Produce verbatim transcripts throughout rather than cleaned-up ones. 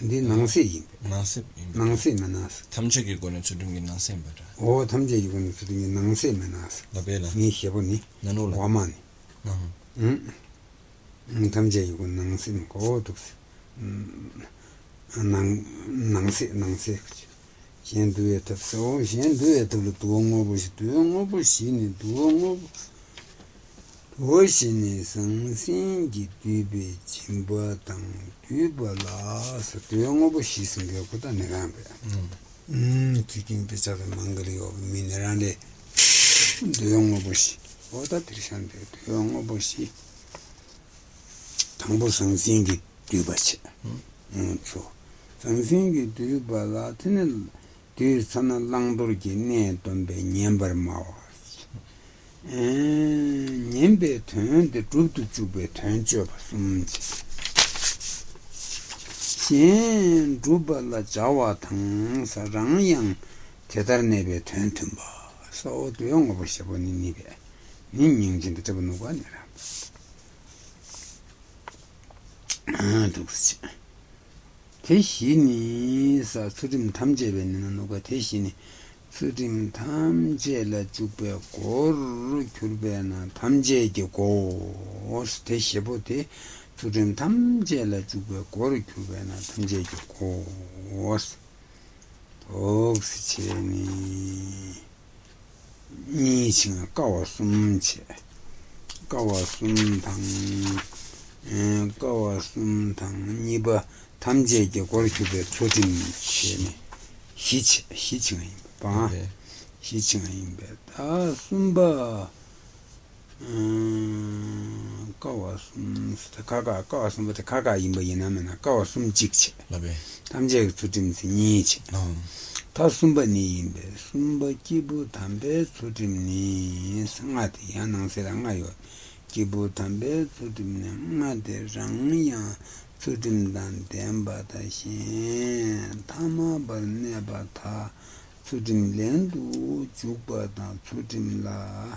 근데 낭세인 낭세인 낭세만 나서 탐제기고는 주둥이 낭세만 오 탐제기고는 주둥이 낭세만 나서 나베라 니 해보니 나노라 와만 음 탐제기고는 낭세는 고도 음난 낭세 낭세 현도에 탑소 현도에 탑도 동어 보시 동어 보시니 동어 오신이 상신기 뒤비 진보당 뒤발라 서동어 보시 생겼다 내가 음 지금 비자도 망글이고 미네랄에 동어 보시 어다 들으셨는데 동어 보시 당부 상신기 뒤바치 음저 상신기 뒤발라 드는 그 사는 랑도르기 네던베 냠버마와 에 냠베 튼데 뚜뚜 쭈베 튼죠 음 신 두발라 자와탕 사랑양 제달네베 튼튼바 소도 용어 보셔 보니니베 인인진데 저분 누구 아니라 아 독스 대신이 수림 탐제에는 누가 대신이 수림 탐제라 주배 고르 귤배나 탐제에게 고스 대시보대 수림 탐제라 주배 고르 귤배나 탐제에게 고스 독스체니 니칭아 까와숨체 까와숨당 까와숨당 니바 탐제에게 고르키베 조진 시네 히치 히칭은 봐 히칭은 베다 숨바 음 가와숨 스타카가 가와숨부터 가가 임바 이나면 가와숨 직체 라베 탐제에게 조진스 니치 다 숨바니 임베 숨바 기부 담베 조진니 상아디 야낭세랑 아요 기부 담베 조진니 마데 장야 Sudim-dan dem-ba-ta-shen, tama-bar-ne-ba-ta, Sudim-len-du, juk-ba-ta, Sudim-la,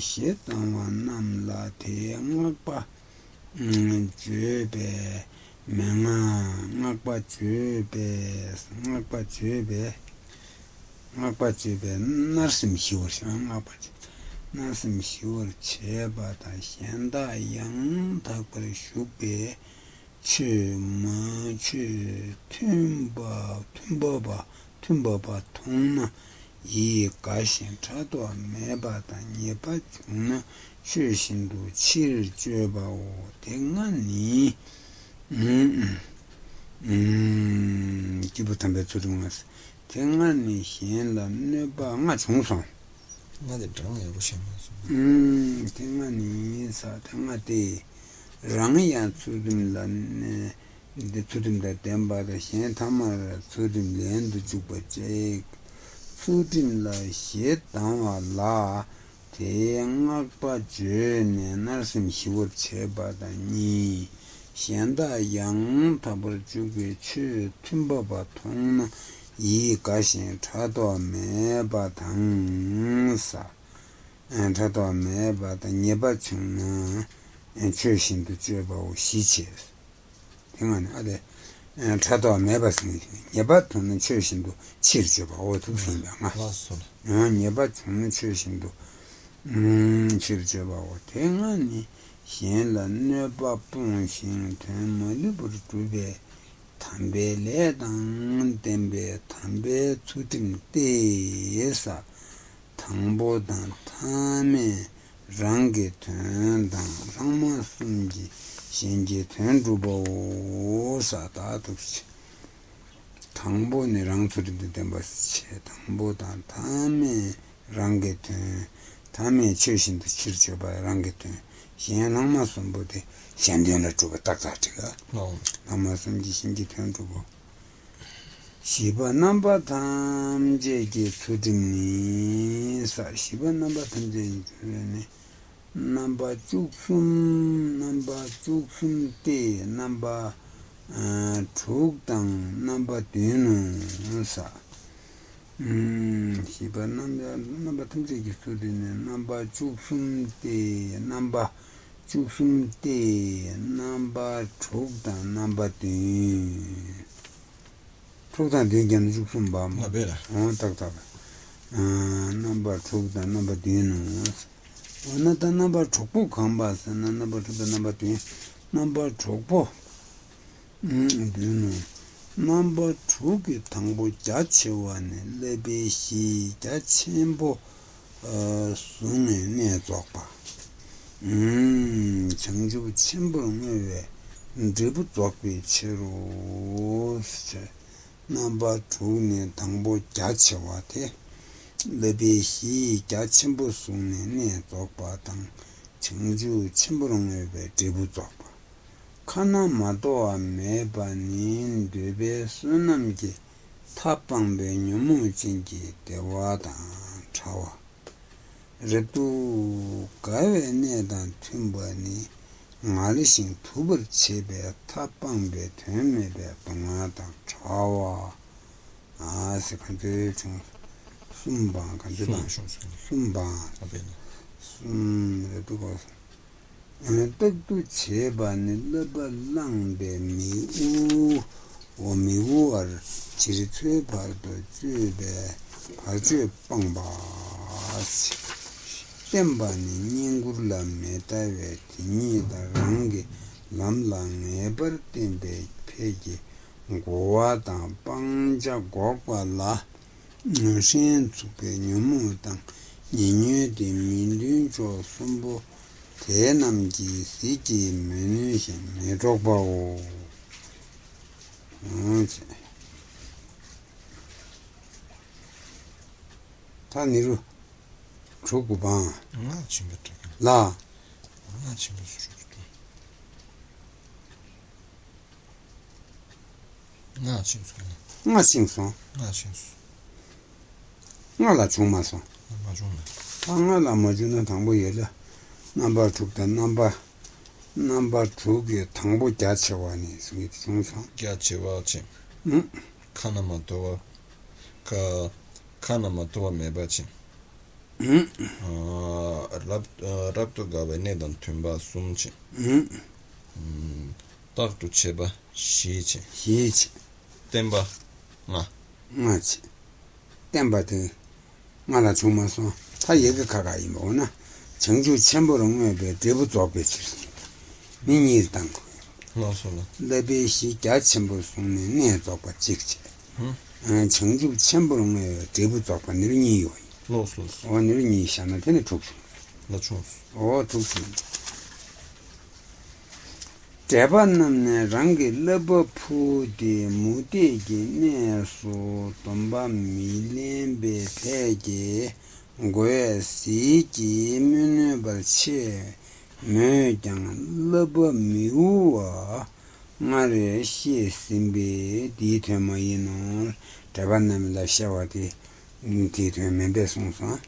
she-tang-wa-nam-la, te-ngak-ba, jue-be, me-nga, ngak-ba jue-be, ngak-ba jue-be, ngak-ba jue-be, nar-sim-shi-war-shi, ngak-ba jue-be. 나슴시월 제바다 현다 양다거리 슈베 치마치 튼바 튼바바 튼바바 통나 이 가신 차도 매바다 예바중나 실신도 칠죄바오 댕안이 음음 기부탄 배추중나스 댕안이 현다 네바 나 정상 음, 대만이 사탕아데 랑이야 주름란 이제 주름다 댐바다 신 타마라 주름랜도 주버제 주름라 시 당와라 대양악바 주네 나심 시월 제바다니 현다 양 답을 주게 추 튼바바 통나 이 가신 차도 매바당사 차도 매바다 예바충나 최신도 쥐어보고 시체 등하네 아데 차도 매바승 예바통는 최신도 칠쥐어보고 두승병아 예바충는 최신도 음 칠쥐어보고 등하니 현란뇌바뿐신 대머리부르두배 담배래 당 담배 담배 주등 때에서 당보단 탐에 랑게 된다 상마 숨기 신기 된 주보사 다득시 당보네랑 주등도 담버시 당보단 탐에 랑게 된 탐에 최신도 실제 봐 랑게 된 현상마 숨보대 현대는 주고 딱딱지가 남아섬 지신기 편주고 시바 남바 담제기 수딩이 사 시바 남바 담제기 그러네 남바 죽숨 남바 죽숨 때 남바 아 죽당 남바 되는 사 음 시바 남바 남바 담제기 수딩이 남바 죽숨 때 남바 죽숨 때 넘버 투 다 넘버 투 Program dingyan juksun ba ma bela on tak tak number two the number din ona ta number chokpo khamba sana number two the number two number chokpo mm din number two ki thangbo ja chewane lebe shi ja chimbo sune ne tokpa mm changju chimbo ne debu tokpe chero number two ne thangbo ja chewate lebe shi ja chimbo sune ne tokpa tang changju chimbo ne debu tokpa Kana Madoa me banin debe sunamki tapang be nyumu chinki dewa dan chawa. Redu gawe ne dan tumbani ngalishin tubar chebe tapang be tumme be banga dan chawa. Asi kante chung sumbang kante dan sumbang. Sum redu gosa. Tatu cheba nilaba langbe mi u o mi u ar chiritwe pardo jube parjue pangba si. Temba ni nyingurla metawe tingi da rangi lamla nebar tembe pegi goa tang pangja gokwa la nushin tsupe nyumu tang nyinyo de mindun cho sumbo Te namji siki menu shi ne chokpa o. Ta niru chokku paa. La. Nga chimsu. Nga chimsu. Nga la chungma son. Ta nga la majuna tangbo yela. Number two, the number number two, the Tango Jachawani, sweet Sunshine. Jachawachi. Hm? Kanamadoa Ka Kanamadoa Mebachi. Hm? Rapto Gavened and Tumba Sunchi. Hm? Doctor Cheba, Shichi. Shichi. Temba. Ma. Much. Temba de Malachumaso. Tayega Karaimona. 정주 첨부롱에 대부 조배치 니니 땅고 나서나 레베시 갸첨부 송네 네 조바 찍지 응 정주 첨부롱에 대부 조바 니니 요 나서 어 니니 샤나 되네 족수 나초 어 족수 대반네 랑게 러버푸디 무디게 네소 덤바 밀렘베 페게 Goya si ki mune balche me jang laba miwa ngare shi simbe di tue ma yinor taban nam la shawa di di tue mebe songsa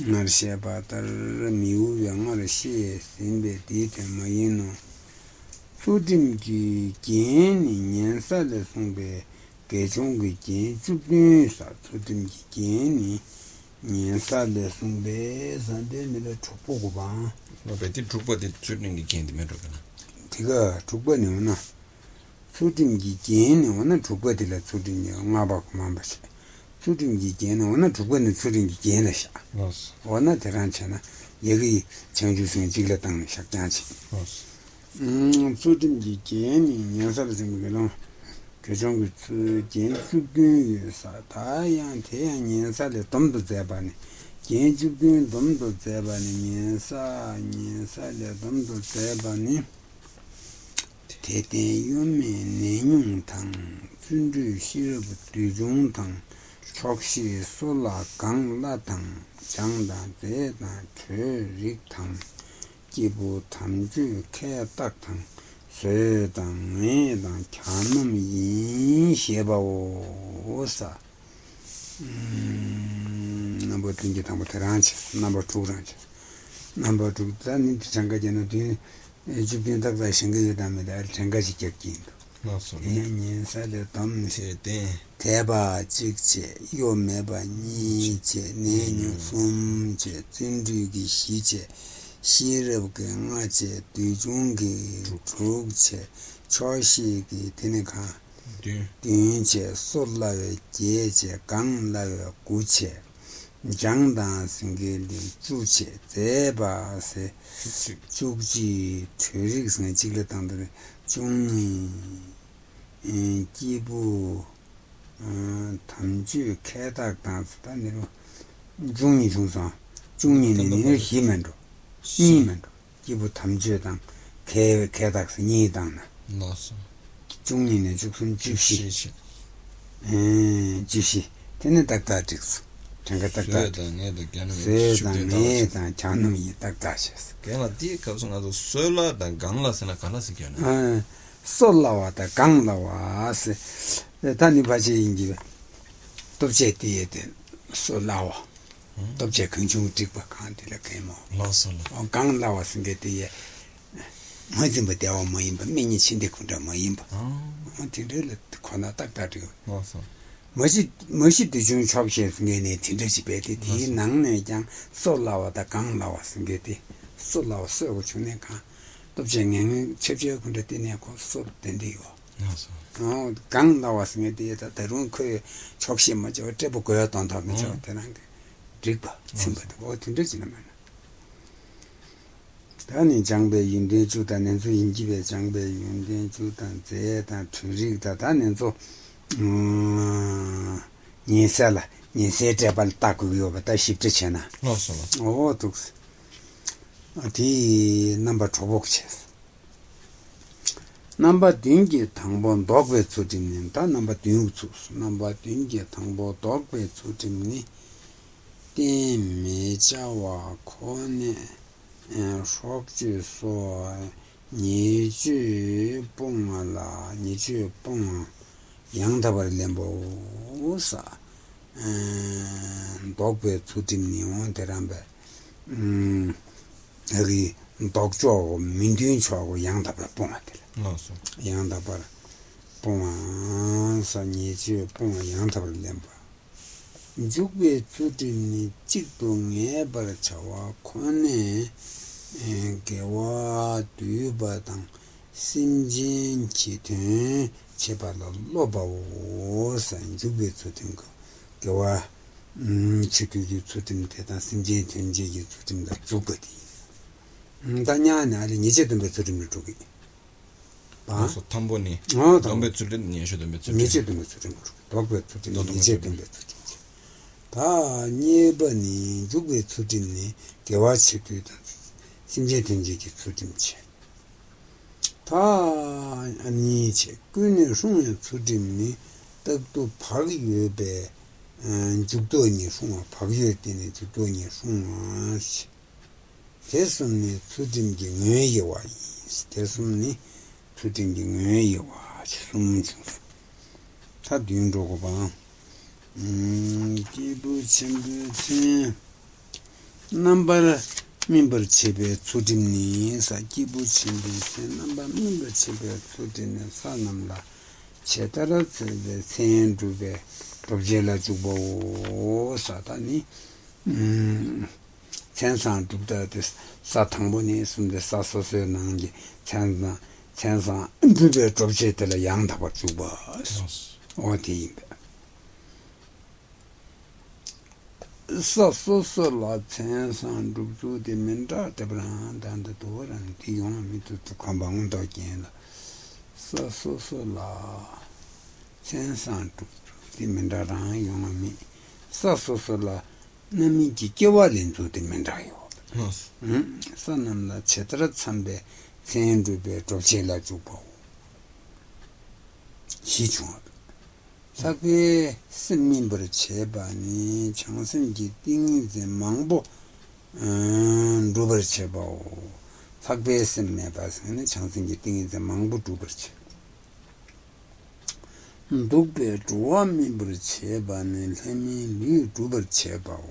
ngare shi batar miwa ya ngare shi simbe di tue ma yinor sudim ki geni nyansa le songbe gechong ki geni chubin sa sudim ki geni Niente le sumbe sande me le troppo ba. Ma per ti troppo di shooting di gente me roba. Diga troppo ne una. Shooting di gente una troppo di la shooting ma ba ma ba. Shooting di gente una troppo ne shooting di gente sha. Yes. Ona terance na yegi chanju sin jigla tang sha kanchi. Yes. Mm shooting di gente niente le sumbe no. Kejong gensu gun sa ta yang te yan sa le tom do zeba ni gensu gun tom do zeba ni yan sa yan sa le tom do zeba ni te te yum me ne yum tang sun ju shi bu du jung tang chok shi so la gang la tang jang da de da che ri tang ji bu tam ju ke tak tang se dang ne dang kyan nam yin sheba wo sa number two dang ba ranch number two ranch number two dan ni changa jeno de jibin tak da shinga ye dam da changa ji kyak kin no so ni sa le dam ni se de te ba jik che yo me ba ni che ne ni sum che tin du gi shi che 시럽게 맞지 뒤중기 쪽체 초시기 되니까 Dinche, Solawe, Jeche, Ganglawe, Guche, Jangdan Singeli, Juche, Deba, Jugji, Turix, Nigletandre, Juni, Gibu, Tanju, Kedak, Dance, Tanero, Juni, Juni, Juni, Himendo, Himendo, Gibu Tanju, Kedak, Nidan. 중년에 죽순 집시 에 집시 되는 딱딱지스 장가 딱딱 세단에다 장놈이 딱딱지스 걔가 뒤에 가서 나도 솔라다 강라스나 갈라스기는 아 솔라와다 강라와스 단이 바지 인기가 덥제 뒤에 솔라와 덥제 근중 찍고 간들라 개모 라솔라 어 강라와스 게 뒤에 맞은 뭐 대화 뭐 임바 미니 친데 군다 뭐 임바 어 들을 거나 딱 다르고 맞어 멋이 멋이 대중 접시에 생겨네 진짜지 배디 이 낭내장 솔라와다 강라와 생겨디 솔라와 쓰고 주네가 또 쟁행 접시에 군다 되냐고 쏙 된대요 맞어 어 강라와 생겨디에다 대론 그 접시 먼저 어째 보고 했던 다음에 저 되는 게 드립바 친구도 어 진짜지는 말이야 다니 장배 인대 주단에서 인기배 장배 인대 주단 제단 추릭다 다는서 음 니살라 니세테 발타고요 바타 십트체나 맞어 오 독스 아디 넘버 초복체 넘버 딩게 당본 독베 주진다 넘버 딩우츠 넘버 딩게 당보 독베 주진니 데미자와 코네 Shokji so Niji Bunga la Niji Bunga Yangtabar Lembo Usa Dogbe Tutim Nion Terambe Hagi Dogjo Mindun Chogo Yangtabar Bunga Yangtabar Bunga Sa Niji Bunga Yangtabar Lembo Jukbe Tutim Jikdung Eber Chawa Kone Gewa Dubatang Simjin Chitin Chebala Loba Osan Jukbe Tutim Gewa Chikugi Tutim Tetan Simjin Tenjigi Tutim da Jukbeti Danyana Ali Nijetumbe Tutim Juki Ba Tamboni Tambe Tutim Nishetumbe Tutim Nijetumbe Tutim Dogbe Tutim Nijetumbe Tutim 다 니번이 죽게 투진니 개와치기다 심제된지기 투진치 다 아니지 꾸는 숨은 투진니 딱도 발이여베 죽도니 숨어 발이여되니 죽도니 숨어 대순니 투진기 뇌여와 대순니 투진기 뇌여와 숨중 다 뉘는다고 봐 Kibu Chimbu Chim Number Mimber Chibe Tudimni, Sakibu Chimbu Chim, Number Mimber Chibe Tudin, Sanamla, Chetara, the Saint Dube, Tojela Jubo, Satani, Chansan Dubda, Satamboni, Sum the Sasso Nangi, Chansan, Chansan, Dube, Tojeta, Yang Tabachubas, or Timber. Sasso la chance and do the mentor, the brand and the door and the only to come on again. Sasso la chance and the mentor and young me. Sasso la Namiki Kivalin to the mentor. Son and the chattered someday, send to be to Chela Jupo. She 사비 스님벌 제반이 정승기 띵이제 망보 음 루벌 제바오 사비 스님에 봐서는 정승기 띵이제 망보 두벌체 음 독대 조함미벌 제반을 해미 리 두벌 제바오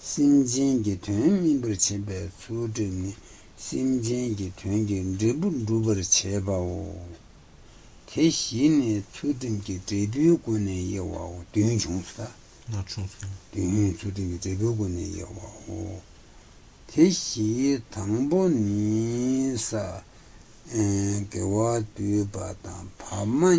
심진기 된미벌 제베 수드니 심진기 된게 리불 두벌 제바오 대신에 초등기 대비군에 예와오 대중사 나중사 대중기 대비군에 예와오 대시 당본이사 and the word to you, but